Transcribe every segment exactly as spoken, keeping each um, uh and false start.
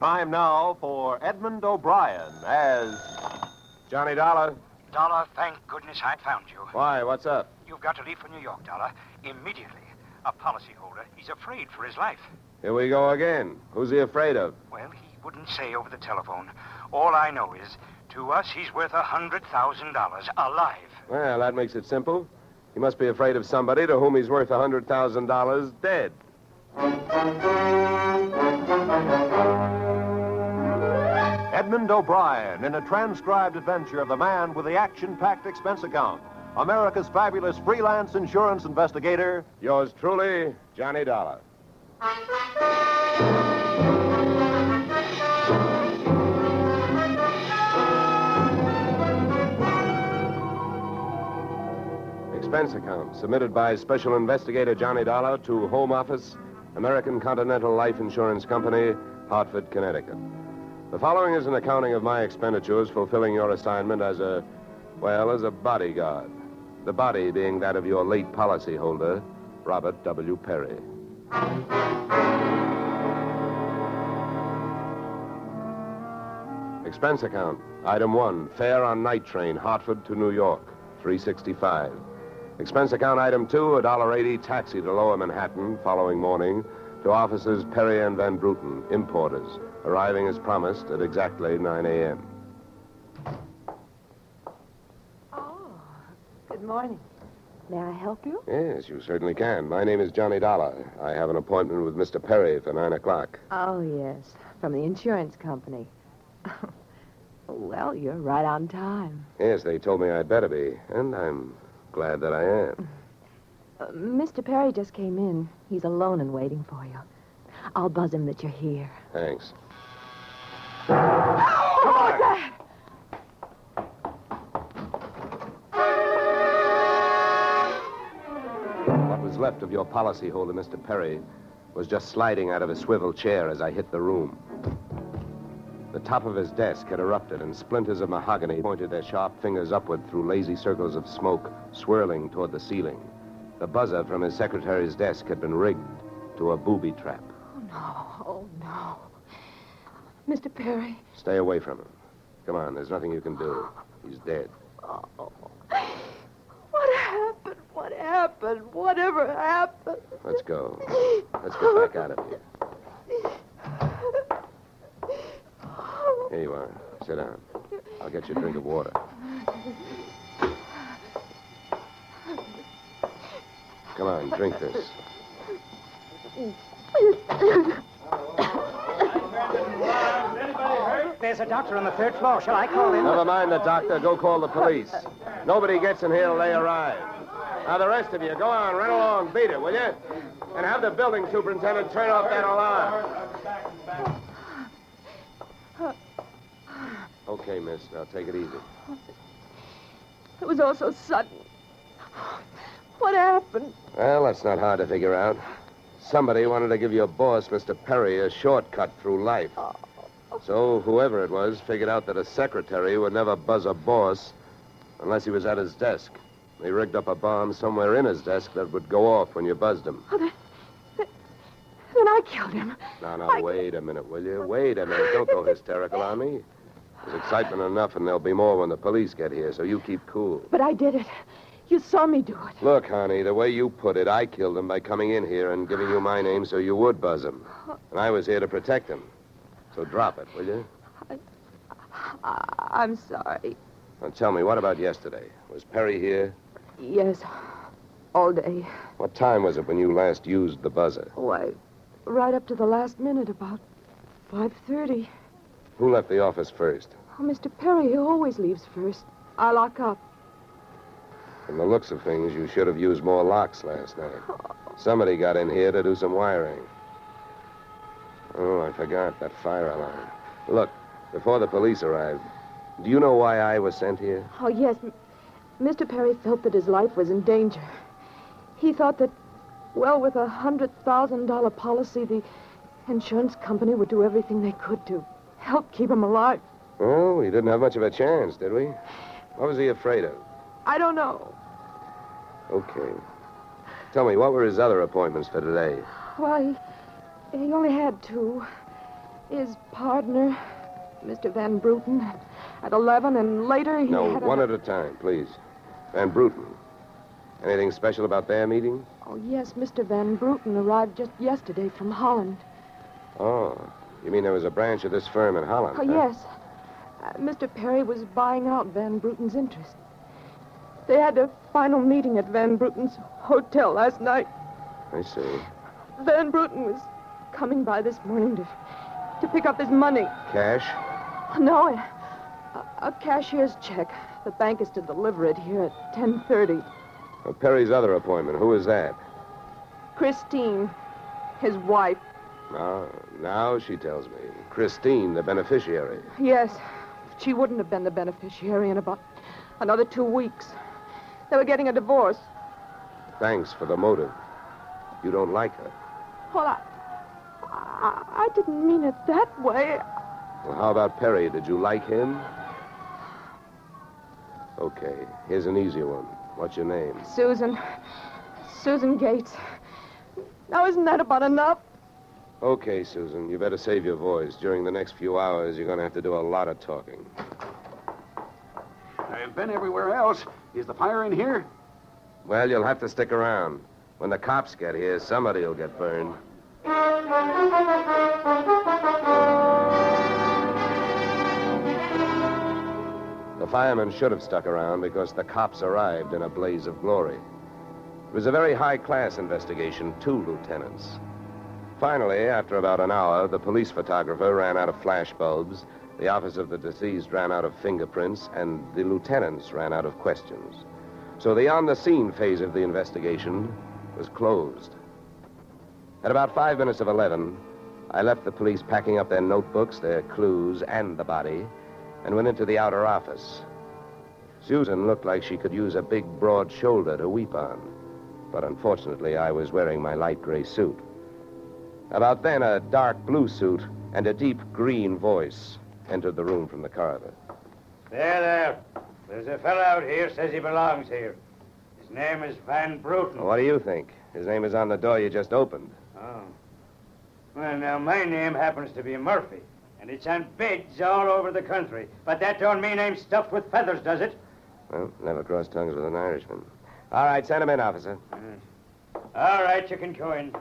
Time now for Edmund O'Brien as Johnny Dollar. Dollar, thank goodness I found you. Why, what's up? You've got to leave for New York, Dollar. Immediately. A policyholder. He's afraid for his life. Here we go again. Who's he afraid of? Well, he wouldn't say over the telephone. All I know is, to us, he's worth one hundred thousand dollars alive. Well, that makes it simple. He must be afraid of somebody to whom he's worth one hundred thousand dollars dead. Edmund O'Brien in a transcribed adventure of the man with the action-packed expense account. America's fabulous freelance insurance investigator. Yours truly, Johnny Dollar. Expense account submitted by Special Investigator Johnny Dollar to Home Office, American Continental Life Insurance Company, Hartford, Connecticut. The following is an accounting of my expenditures fulfilling your assignment as a, well, as a bodyguard. The body being that of your late policyholder, Robert W. Perry. Expense account, item one, fare on night train, Hartford to New York, three sixty-five. Expense account item two, one dollar and eighty cents taxi to Lower Manhattan following morning to offices Perry and Van Bruten, importers, arriving as promised at exactly nine a.m. Oh, good morning. May I help you? Yes, you certainly can. My name is Johnny Dollar. I have an appointment with Mister Perry for nine o'clock. Oh, yes, from the insurance company. Well, you're right on time. Yes, they told me I'd better be, and I'm glad that I am. Uh, Mister Perry just came in. He's alone and waiting for you. I'll buzz him that you're here. Thanks. Oh, come what on. Was that? What was left of your policyholder, Mister Perry, was just sliding out of a swivel chair as I hit the room. The top of his desk had erupted, and splinters of mahogany pointed their sharp fingers upward through lazy circles of smoke swirling toward the ceiling. The buzzer from his secretary's desk had been rigged to a booby trap. Oh, no. Oh, no. Mister Perry. Stay away from him. Come on, there's nothing you can do. He's dead. Oh. What happened? What happened? Whatever happened? Let's go. Let's get back out of here. Here you are. Sit down. I'll get you a drink of water. Come on, drink this. Anybody hurt? There's a doctor on the third floor. Shall I call him? Never mind the doctor. Go call the police. Nobody gets in here till they arrive. Now, the rest of you, go on, run along, beat it, will you? And have the building superintendent turn off that alarm. Okay, miss. Now, take it easy. It was all so sudden. What happened? Well, that's not hard to figure out. Somebody wanted to give your boss, Mister Perry, a shortcut through life. Oh. So whoever it was figured out that a secretary would never buzz a boss unless he was at his desk. They rigged up a bomb somewhere in his desk that would go off when you buzzed him. Oh, then, then, then I killed him. Now, now, I... wait a minute, will you? Wait a minute. Don't go hysterical on me. There's excitement enough, and there'll be more when the police get here, so you keep cool. But I did it. You saw me do it. Look, honey, the way you put it, I killed him by coming in here and giving you my name so you would buzz him. And I was here to protect him. So drop it, will you? I, I, I'm sorry. Now, tell me, what about yesterday? Was Perry here? Yes, all day. What time was it when you last used the buzzer? Why, right up to the last minute, about five thirty. Who left the office first? Oh, Mister Perry, he always leaves first. I lock up. From the looks of things, you should have used more locks last night. Somebody got in here to do some wiring. Oh, I forgot that fire alarm. Look, before the police arrived, do you know why I was sent here? Oh, yes. M- Mister Perry felt that his life was in danger. He thought that, well, with a one hundred thousand dollars policy, the insurance company would do everything they could to help keep him alive. Well, we didn't have much of a chance, did we? What was he afraid of? I don't know. Okay. Tell me, what were his other appointments for today? Well, he, he only had two. His partner, Mister Van Bruten, at eleven, and later he No, had one a... at a time, please. Van Bruten. Anything special about their meeting? Oh, yes, Mister Van Bruten arrived just yesterday from Holland. Oh, you mean there was a branch of this firm in Holland? Oh, huh? Yes. Uh, Mister Perry was buying out Van Bruten's interest. They had a final meeting at Van Bruten's hotel last night. I see. Van Bruten was coming by this morning to... to pick up his money. Cash? No, a, a cashier's check. The bank is to deliver it here at ten thirty. Well, Perry's other appointment, who is that? Christine, his wife. Now, now she tells me. Christine, the beneficiary. Yes, she wouldn't have been the beneficiary in about another two weeks. They were getting a divorce. Thanks for the motive. You don't like her. Well, I... I didn't mean it that way. Well, how about Perry? Did you like him? Okay, here's an easy one. What's your name? Susan. Susan Gates. Now, isn't that about enough? Okay, Susan, you better save your voice. During the next few hours, you're going to have to do a lot of talking. I've been everywhere else. Is the fire in here? Well, you'll have to stick around. When the cops get here, somebody will get burned. The firemen should have stuck around because the cops arrived in a blaze of glory. It was a very high-class investigation, two lieutenants. Finally, after about an hour, the police photographer ran out of flash bulbs, the office of the deceased ran out of fingerprints, and the lieutenants ran out of questions. So the on-the-scene phase of the investigation was closed. At about five minutes of eleven, I left the police packing up their notebooks, their clues, and the body, and went into the outer office. Susan looked like she could use a big, broad shoulder to weep on, but unfortunately, I was wearing my light gray suit. About then, a dark blue suit and a deep green voice entered the room from the corridor. There, there. There's a fellow out here says he belongs here. His name is Van Bruten. Well, what do you think? His name is on the door you just opened. Oh. Well, now, my name happens to be Murphy, and it's on beds all over the country. But that don't mean I'm stuffed with feathers, does it? Well, never cross tongues with an Irishman. All right, send him in, officer. All right, all right you can go in.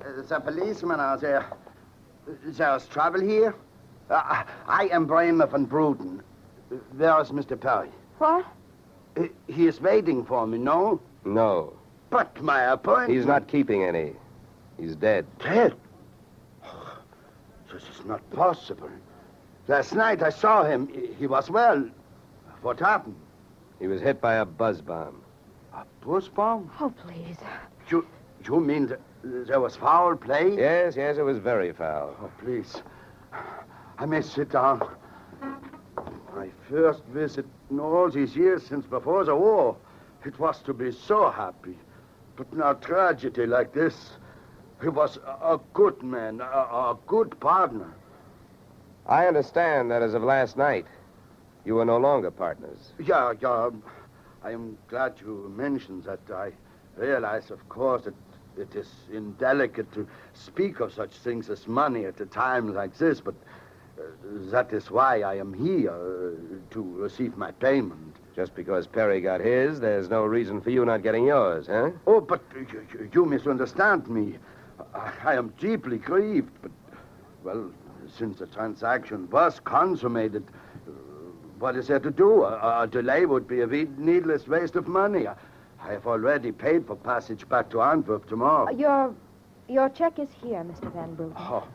There's a policeman out there. There's trouble here? Uh, I am Raymond Van Bruten. There's Mister Perry. What? He is waiting for me, no? No. But my appointment... He's not keeping any. He's dead. Dead? Oh, this is not possible. Last night I saw him. He was well. What happened? He was hit by a buzz bomb. A buzz bomb? Oh, please. You, you mean th- there was foul play? Yes, yes, it was very foul. Oh, please. I may sit down. My first visit in all these years since before the war. It was to be so happy, but now tragedy like this. He was a, a good man, a, a good partner. I understand that as of last night, you were no longer partners. Yeah, yeah. I am glad you mentioned that. I realize, of course, that it is indelicate to speak of such things as money at a time like this, but uh, that is why I am here, uh, to receive my payment. Just because Perry got his, there's no reason for you not getting yours, huh? Oh, but you, you misunderstand me. I, I am deeply grieved, but, well, since the transaction was consummated, uh, what is there to do? A, a delay would be a needless waste of money. I, I have already paid for passage back to Antwerp tomorrow. Uh, your, your check is here, Mister Van Bruten. Oh.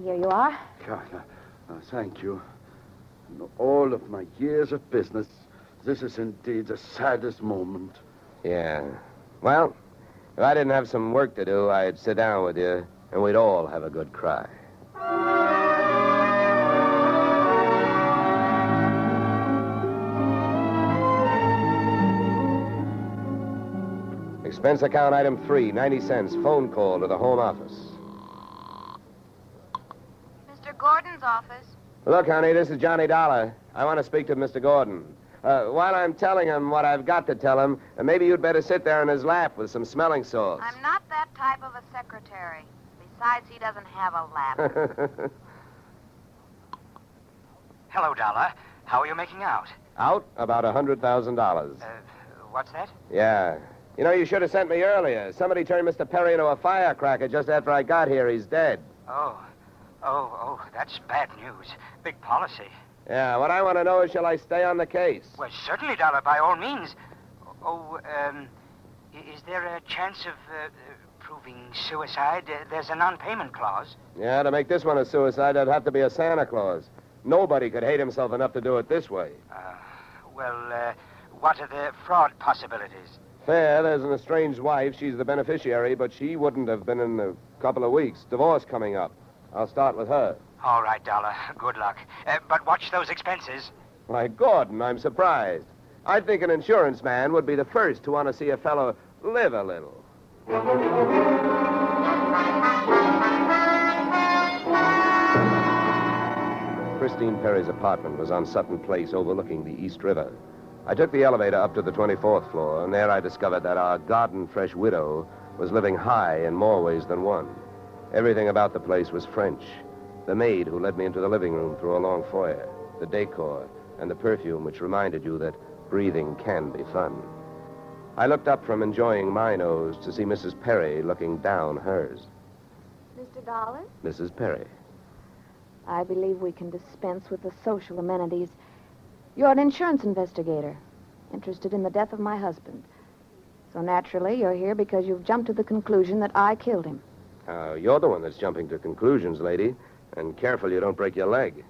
Here you are. Yeah, yeah. Oh, thank you. In all of my years of business, this is indeed the saddest moment. Yeah. Well, if I didn't have some work to do, I'd sit down with you, and we'd all have a good cry. Expense account item three, ninety cents, phone call to the home office. Mister Gordon's office. Look, honey, this is Johnny Dollar. I want to speak to Mister Gordon. Uh, while I'm telling him what I've got to tell him, uh, maybe you'd better sit there in his lap with some smelling salts. I'm not that type of a secretary. Besides, he doesn't have a lap. Hello, Dollar. How are you making out? Out? About one hundred thousand dollars. Uh, what's that? Yeah. You know, you should have sent me earlier. Somebody turned Mister Perry into a firecracker just after I got here. He's dead. Oh. Oh, oh, that's bad news. Big policy. Yeah, what I want to know is, shall I stay on the case? Well, certainly, Dollar, by all means. Oh, um, is there a chance of uh, proving suicide? Uh, there's a non-payment clause. Yeah, to make this one a suicide, there'd have to be a Santa Claus. Nobody could hate himself enough to do it this way. Uh, well, uh, what are the fraud possibilities? Fair, there's an estranged wife. She's the beneficiary, but she wouldn't have been in a couple of weeks. Divorce coming up. I'll start with her. All right, Dollar. Good luck. Uh, but watch those expenses. Why, Gordon, I'm surprised. I think an insurance man would be the first to want to see a fellow live a little. Christine Perry's apartment was on Sutton Place overlooking the East River. I took the elevator up to the twenty-fourth floor, and there I discovered that our garden-fresh widow was living high in more ways than one. Everything about the place was French. The maid who led me into the living room through a long foyer, the decor, and the perfume which reminded you that breathing can be fun. I looked up from enjoying my nose to see Missus Perry looking down hers. Mister Dollar? Missus Perry. I believe we can dispense with the social amenities. You're an insurance investigator, interested in the death of my husband. So naturally, you're here because you've jumped to the conclusion that I killed him. Uh, you're the one that's jumping to conclusions, lady. And careful you don't break your leg.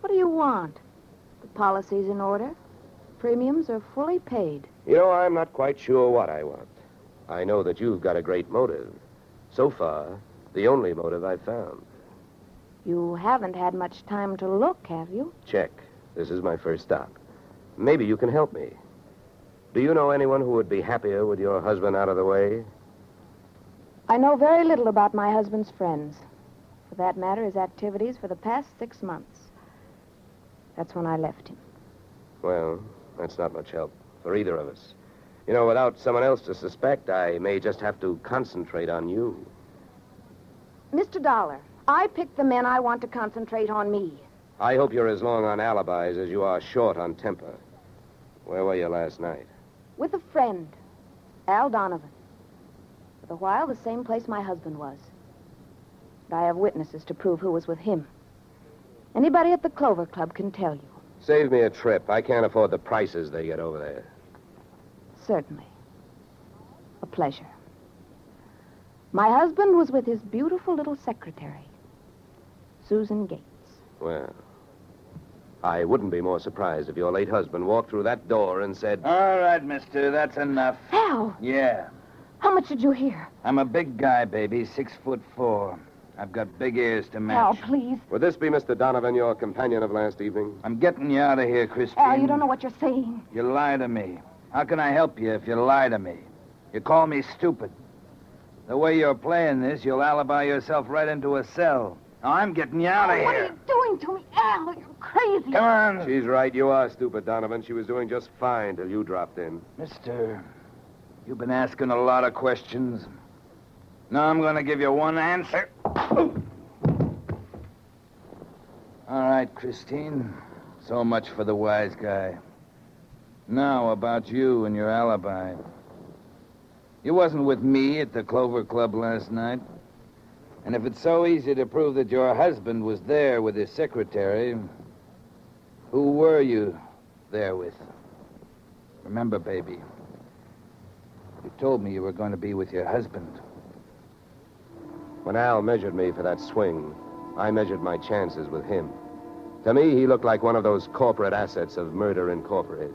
What do you want? The policy's in order. Premiums are fully paid. You know, I'm not quite sure what I want. I know that you've got a great motive. So far, the only motive I've found. You haven't had much time to look, have you? Check. This is my first stop. Maybe you can help me. Do you know anyone who would be happier with your husband out of the way? I know very little about my husband's friends. For that matter, his activities for the past six months. That's when I left him. Well, that's not much help for either of us. You know, without someone else to suspect, I may just have to concentrate on you. Mister Dollar, I pick the men I want to concentrate on me. I hope you're as long on alibis as you are short on temper. Where were you last night? With a friend, Al Donovan. The while, the same place my husband was. But I have witnesses to prove who was with him. Anybody at the Clover Club can tell you. Save me a trip. I can't afford the prices they get over there. Certainly. A pleasure. My husband was with his beautiful little secretary, Susan Gates. Well, I wouldn't be more surprised if your late husband walked through that door and said... All right, mister, that's enough. Al! Yeah. How much did you hear? I'm a big guy, baby, six foot four. I've got big ears to match. Al, please. Would this be Mister Donovan, your companion of last evening? I'm getting you out of here, Christine. Al, you don't know what you're saying. You lie to me. How can I help you if you lie to me? You call me stupid. The way you're playing this, you'll alibi yourself right into a cell. Now, I'm getting you out of here. What are you doing to me, Al? You're crazy. Come on. She's right. You are stupid, Donovan. She was doing just fine till you dropped in. Mister... You've been asking a lot of questions. Now I'm going to give you one answer. All right, Christine. So much for the wise guy. Now about you and your alibi. You wasn't with me at the Clover Club last night. And if it's so easy to prove that your husband was there with his secretary, who were you there with? Remember, baby... You told me you were going to be with your husband. When Al measured me for that swing, I measured my chances with him. To me, he looked like one of those corporate assets of Murder Incorporated.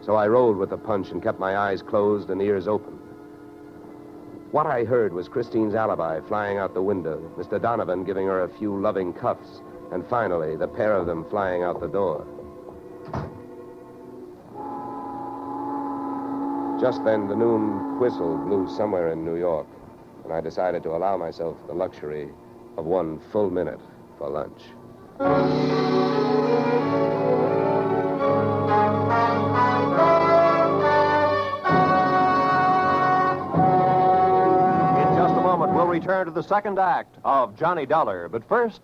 So I rolled with the punch and kept my eyes closed and ears open. What I heard was Christine's alibi flying out the window, Mister Donovan giving her a few loving cuffs, and finally, the pair of them flying out the door. Just then, the noon whistle blew somewhere in New York, and I decided to allow myself the luxury of one full minute for lunch. In just a moment, we'll return. return to the second act of Johnny Dollar. But first...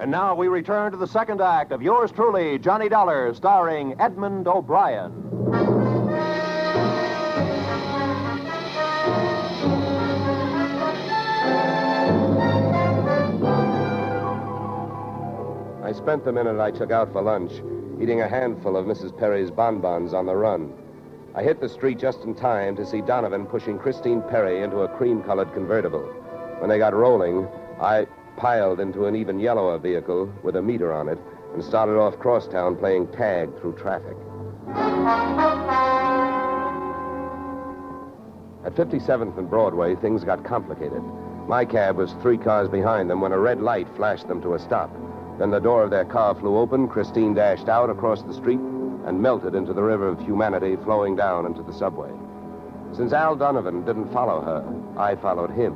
And now we return to the second act of yours truly, Johnny Dollar, starring Edmund O'Brien. I spent the minute I took out for lunch eating a handful of Missus Perry's bonbons on the run. I hit the street just in time to see Donovan pushing Christine Perry into a cream-colored convertible. When they got rolling, I... piled into an even yellower vehicle with a meter on it and started off crosstown playing tag through traffic. At fifty-seventh and Broadway, things got complicated. My cab was three cars behind them when a red light flashed them to a stop. Then the door of their car flew open, Christine dashed out across the street and melted into the river of humanity flowing down into the subway. Since Al Donovan didn't follow her, I followed him.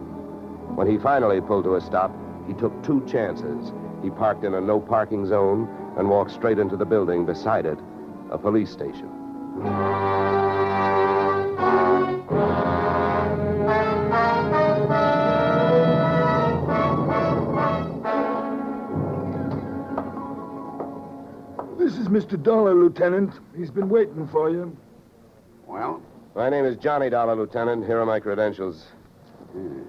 When he finally pulled to a stop, he took two chances. He parked in a no-parking zone and walked straight into the building beside it, a police station. This is Mister Dollar, Lieutenant. He's been waiting for you. Well? My name is Johnny Dollar, Lieutenant. Here are my credentials. Hmm.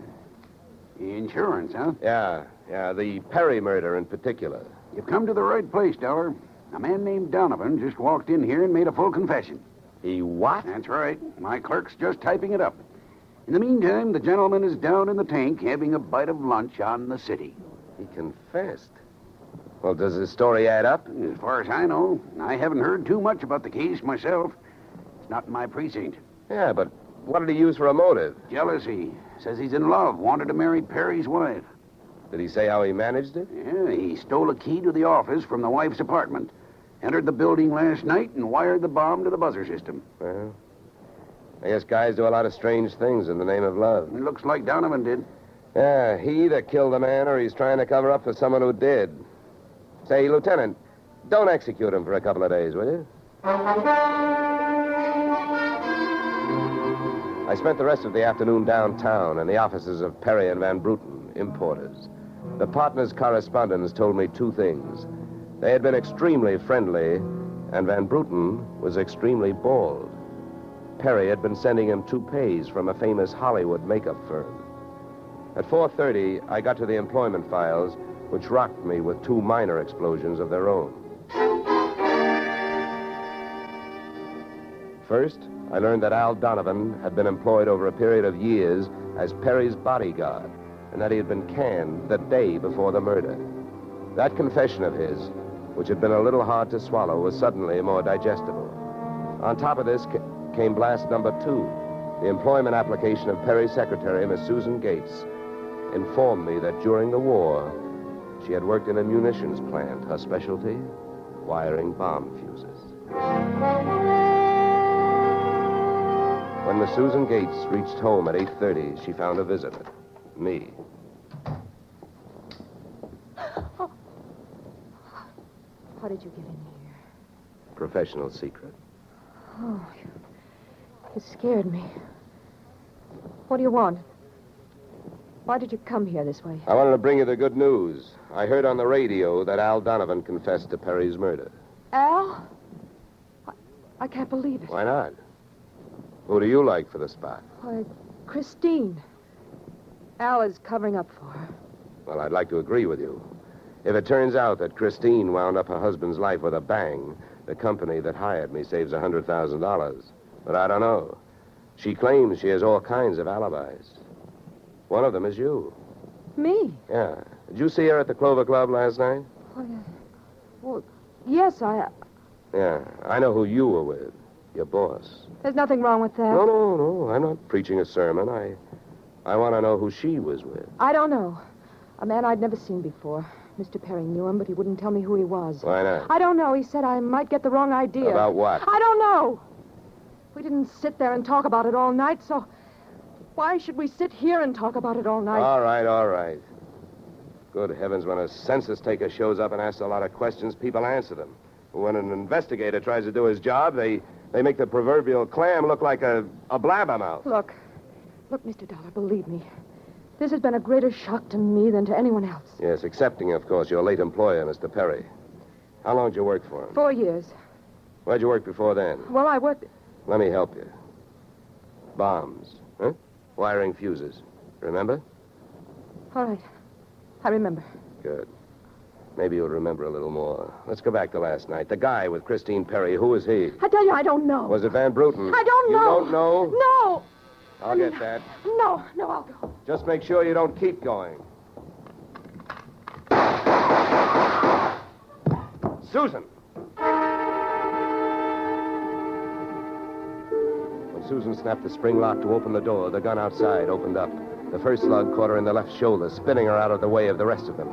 Insurance, huh? Yeah, yeah, the Perry murder in particular. You've come to the right place, Dollar. A man named Donovan just walked in here and made a full confession. He what? That's right. My clerk's just typing it up. In the meantime, the gentleman is down in the tank having a bite of lunch on the city. He confessed. Well, does his story add up? As far as I know, I haven't heard too much about the case myself. It's not in my precinct. Yeah, but what did he use for a motive? Jealousy. Says he's in love, wanted to marry Perry's wife. Did he say how he managed it? Yeah, he stole a key to the office from the wife's apartment, entered the building last night, and wired the bomb to the buzzer system. Well, I guess guys do a lot of strange things in the name of love. It looks like Donovan did. Yeah, he either killed the man or he's trying to cover up for someone who did. Say, Lieutenant, don't execute him for a couple of days, will you? I spent the rest of the afternoon downtown in the offices of Perry and Van Bruten, importers. The partners' correspondents told me two things. They had been extremely friendly, and Van Bruten was extremely bald. Perry had been sending him toupees from a famous Hollywood makeup firm. At four thirty, I got to the employment files, which rocked me with two minor explosions of their own. First, I learned that Al Donovan had been employed over a period of years as Perry's bodyguard, and that he had been canned the day before the murder. That confession of his, which had been a little hard to swallow, was suddenly more digestible. On top of this ca- came blast number two. The employment application of Perry's secretary, Miss Susan Gates, informed me that during the war, she had worked in a munitions plant, her specialty, wiring bomb fuses. When Miss Susan Gates reached home at eight thirty, she found a visitor, me. Oh. How did you get in here? Professional secret. Oh, you, you scared me. What do you want? Why did you come here this way? I wanted to bring you the good news. I heard on the radio that Al Donovan confessed to Perry's murder. Al? I, I can't believe it. Why not? Who do you like for the spot? Uh, Christine. Al is covering up for her. Well, I'd like to agree with you. If it turns out that Christine wound up her husband's life with a bang, the company that hired me saves one hundred thousand dollars. But I don't know. She claims she has all kinds of alibis. One of them is you. Me? Yeah. Did you see her at the Clover Club last night? Oh, yeah. Well, yes, I... Yeah, I know who you were with. Your boss. There's nothing wrong with that. No, no, no. I'm not preaching a sermon. I I want to know who she was with. I don't know. A man I'd never seen before. Mister Perry knew him, but he wouldn't tell me who he was. Why not? I don't know. He said I might get the wrong idea. About what? I don't know. We didn't sit there and talk about it all night, so why should we sit here and talk about it all night? All right, all right. Good heavens, when a census taker shows up and asks a lot of questions, people answer them. When an investigator tries to do his job, they... They make the proverbial clam look like a, a blabbermouth. Look, Look, Mister Dollar, believe me, this has been a greater shock to me than to anyone else. Yes, accepting, of course, your late employer, Mister Perry. How long did you work for him? Four years. Where'd you work before then? Well, I worked... Let me help you. Bombs, huh? Wiring fuses. Remember? All right. I remember. Good. Maybe you'll remember a little more. Let's go back to last night. The guy with Christine Perry, who was he? I tell you, I don't know. Was it Van Bruten? I don't know. You don't know? No. I'll no. get that. No, no, I'll go. Just make sure you don't keep going. Susan! When Susan snapped the spring lock to open the door, the gun outside opened up. The first slug caught her in the left shoulder, spinning her out of the way of the rest of them.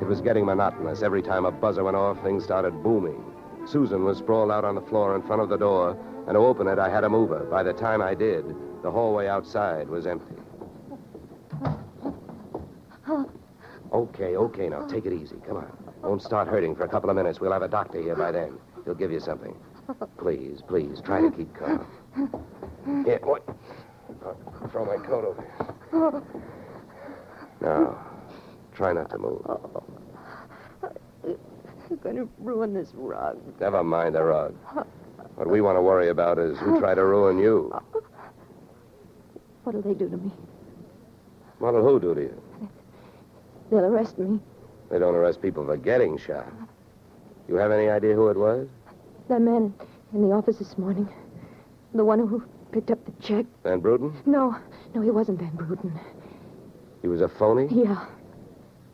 It was getting monotonous. Every time a buzzer went off, things started booming. Susan was sprawled out on the floor in front of the door, and to open it, I had to move her. By the time I did, the hallway outside was empty. Okay, okay, now take it easy. Come on. Don't start hurting for a couple of minutes. We'll have a doctor here by then. He'll give you something. Please, please, try to keep calm. Yeah, what? I'll throw my coat over here. Now... Try not to move. Oh. You're going to ruin this rug. Never mind the rug. What we want to worry about is who tried to ruin you. What'll they do to me? What'll who do to you? They'll arrest me. They don't arrest people for getting shot. You have any idea who it was? That man in the office this morning. The one who picked up the check. Van Bruten? No, no, he wasn't Van Bruten. He was a phony? Yeah.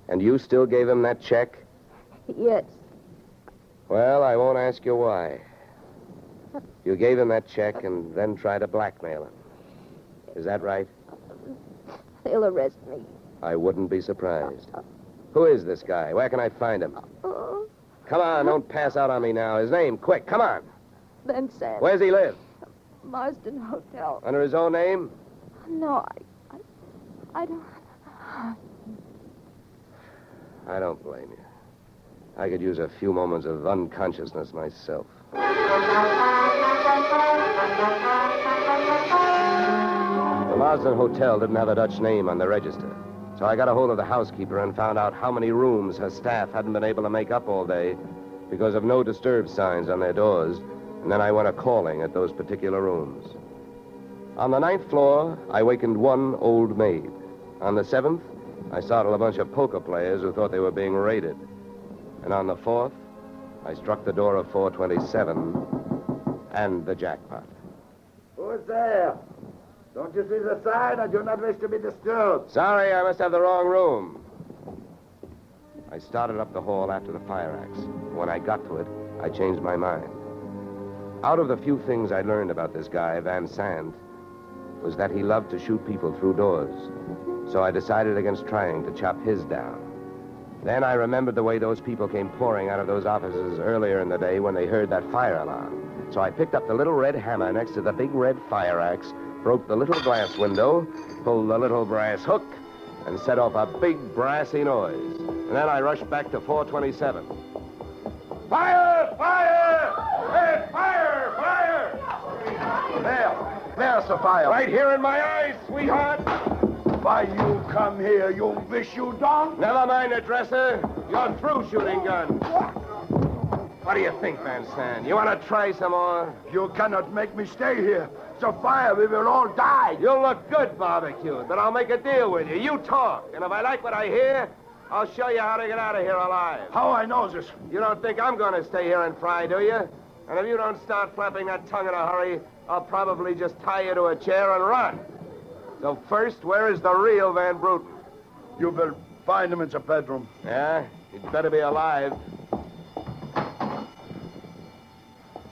And you still gave him that check? Yes. Well, I won't ask you why. You gave him that check and then tried to blackmail him. Is that right? They'll arrest me. I wouldn't be surprised. Who is this guy? Where can I find him? Oh. Come on, don't pass out on me now. His name, quick, come on. Vincent. Where's he live? Marsden Hotel. Under his own name? No, I... I, I don't... I don't blame you. I could use a few moments of unconsciousness myself. The Marsden Hotel didn't have a Dutch name on the register, so I got a hold of the housekeeper and found out how many rooms her staff hadn't been able to make up all day because of no disturb signs on their doors, and then I went a-calling at those particular rooms. On the ninth floor, I wakened one old maid. On the seventh, I startled a bunch of poker players who thought they were being raided. And on the fourth, I struck the door of four twenty-seven and the jackpot. Who's there? Don't you see the sign? I do not wish to be disturbed. Sorry, I must have the wrong room. I started up the hall after the fire axe. When I got to it, I changed my mind. Out of the few things I learned about this guy, Van Sand, was that he loved to shoot people through doors. So I decided against trying to chop his down. Then I remembered the way those people came pouring out of those offices earlier in the day when they heard that fire alarm. So I picked up the little red hammer next to the big red fire axe, broke the little glass window, pulled the little brass hook, and set off a big brassy noise. And then I rushed back to four twenty-seven. Fire! Fire! Hey, fire! Fire! There! There's the fire! Right here in my eyes, sweetheart! Why you come here? You wish you don't? Never mind it, dresser. You're through shooting guns. What do you think, Van Sand? You want to try some more? You cannot make me stay here. It's a fire. We will all die. You'll look good barbecued, but I'll make a deal with you. You talk, and if I like what I hear, I'll show you how to get out of here alive. How I know this? You don't think I'm going to stay here and fry, do you? And if you don't start flapping that tongue in a hurry, I'll probably just tie you to a chair and run. So first, where is the real Van Bruten? You will find him in the bedroom. Yeah? He'd better be alive.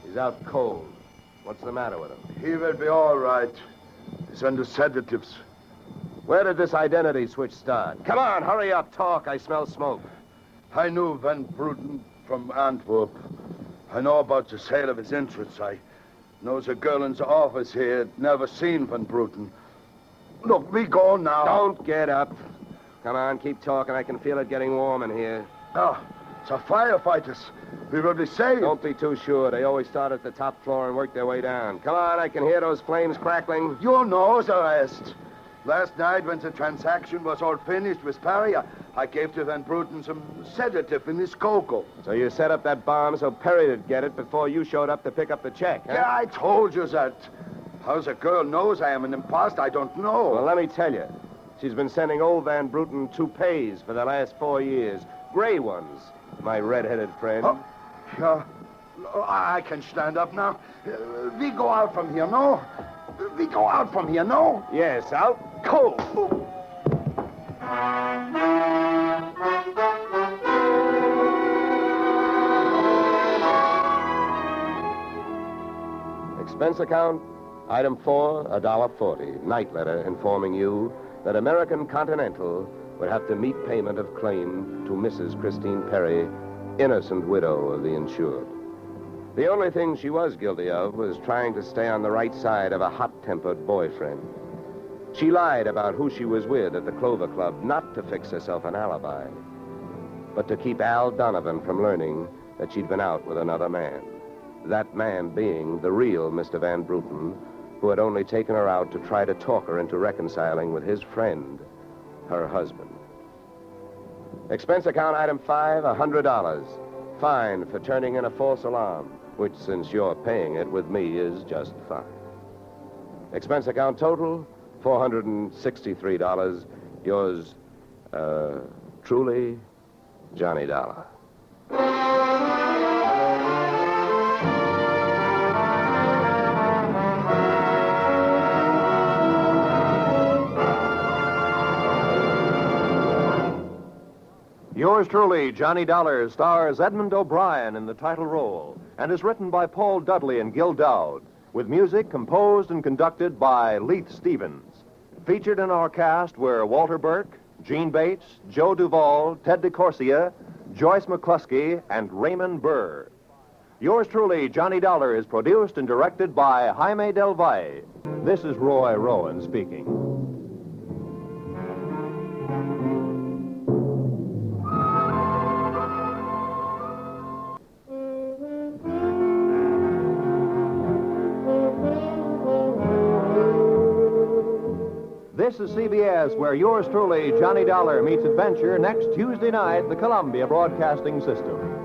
He's out cold. What's the matter with him? He will be all right. He's under sedatives. Where did this identity switch start? Come on, hurry up, talk. I smell smoke. I knew Van Bruten from Antwerp. I know about the sale of his interests. I know the girl in the office here had never seen Van Bruten. Look, we go now. Don't get up. Come on, keep talking. I can feel it getting warm in here. Ah, it's the firefighters. We will be saved. Don't be too sure. They always start at the top floor and work their way down. Come on, I can hear those flames crackling. You know the rest. Last night, when the transaction was all finished with Perry, I, I gave to Van Bruten some sedative in his cocoa. So you set up that bomb so Perry would get it before you showed up to pick up the check, huh? Yeah, I told you that. How the girl knows I am an imposter, I don't know. Well, let me tell you. She's been sending old Van Bruten toupees for the last four years. Gray ones, my red-headed friend. Oh, uh, I can stand up now. Uh, we go out from here, no? We go out from here, no? Yes, out cold. Ooh. Expense account, item four, one dollar forty. Night letter informing you that American Continental would have to meet payment of claim to Missus Christine Perry, innocent widow of the insured. The only thing she was guilty of was trying to stay on the right side of a hot-tempered boyfriend. She lied about who she was with at the Clover Club, not to fix herself an alibi, but to keep Al Donovan from learning that she'd been out with another man, that man being the real Mister Van Bruten, who had only taken her out to try to talk her into reconciling with his friend, her husband. Expense account item five, one hundred dollars. Fine for turning in a false alarm, which, since you're paying it with me, is just fine. Expense account total, four hundred sixty-three dollars. Yours, uh, truly, Johnny Dollar. Yours truly, Johnny Dollar, stars Edmund O'Brien in the title role and is written by Paul Dudley and Gil Dowd, with music composed and conducted by Leith Stevens. Featured in our cast were Walter Burke, Gene Bates, Joe Duvall, Ted DeCorsia, Joyce McCluskey, and Raymond Burr. Yours truly, Johnny Dollar, is produced and directed by Jaime Del Valle. This is Roy Rowan speaking. This is C B S, where yours truly, Johnny Dollar, meets adventure next Tuesday night, the Columbia Broadcasting System.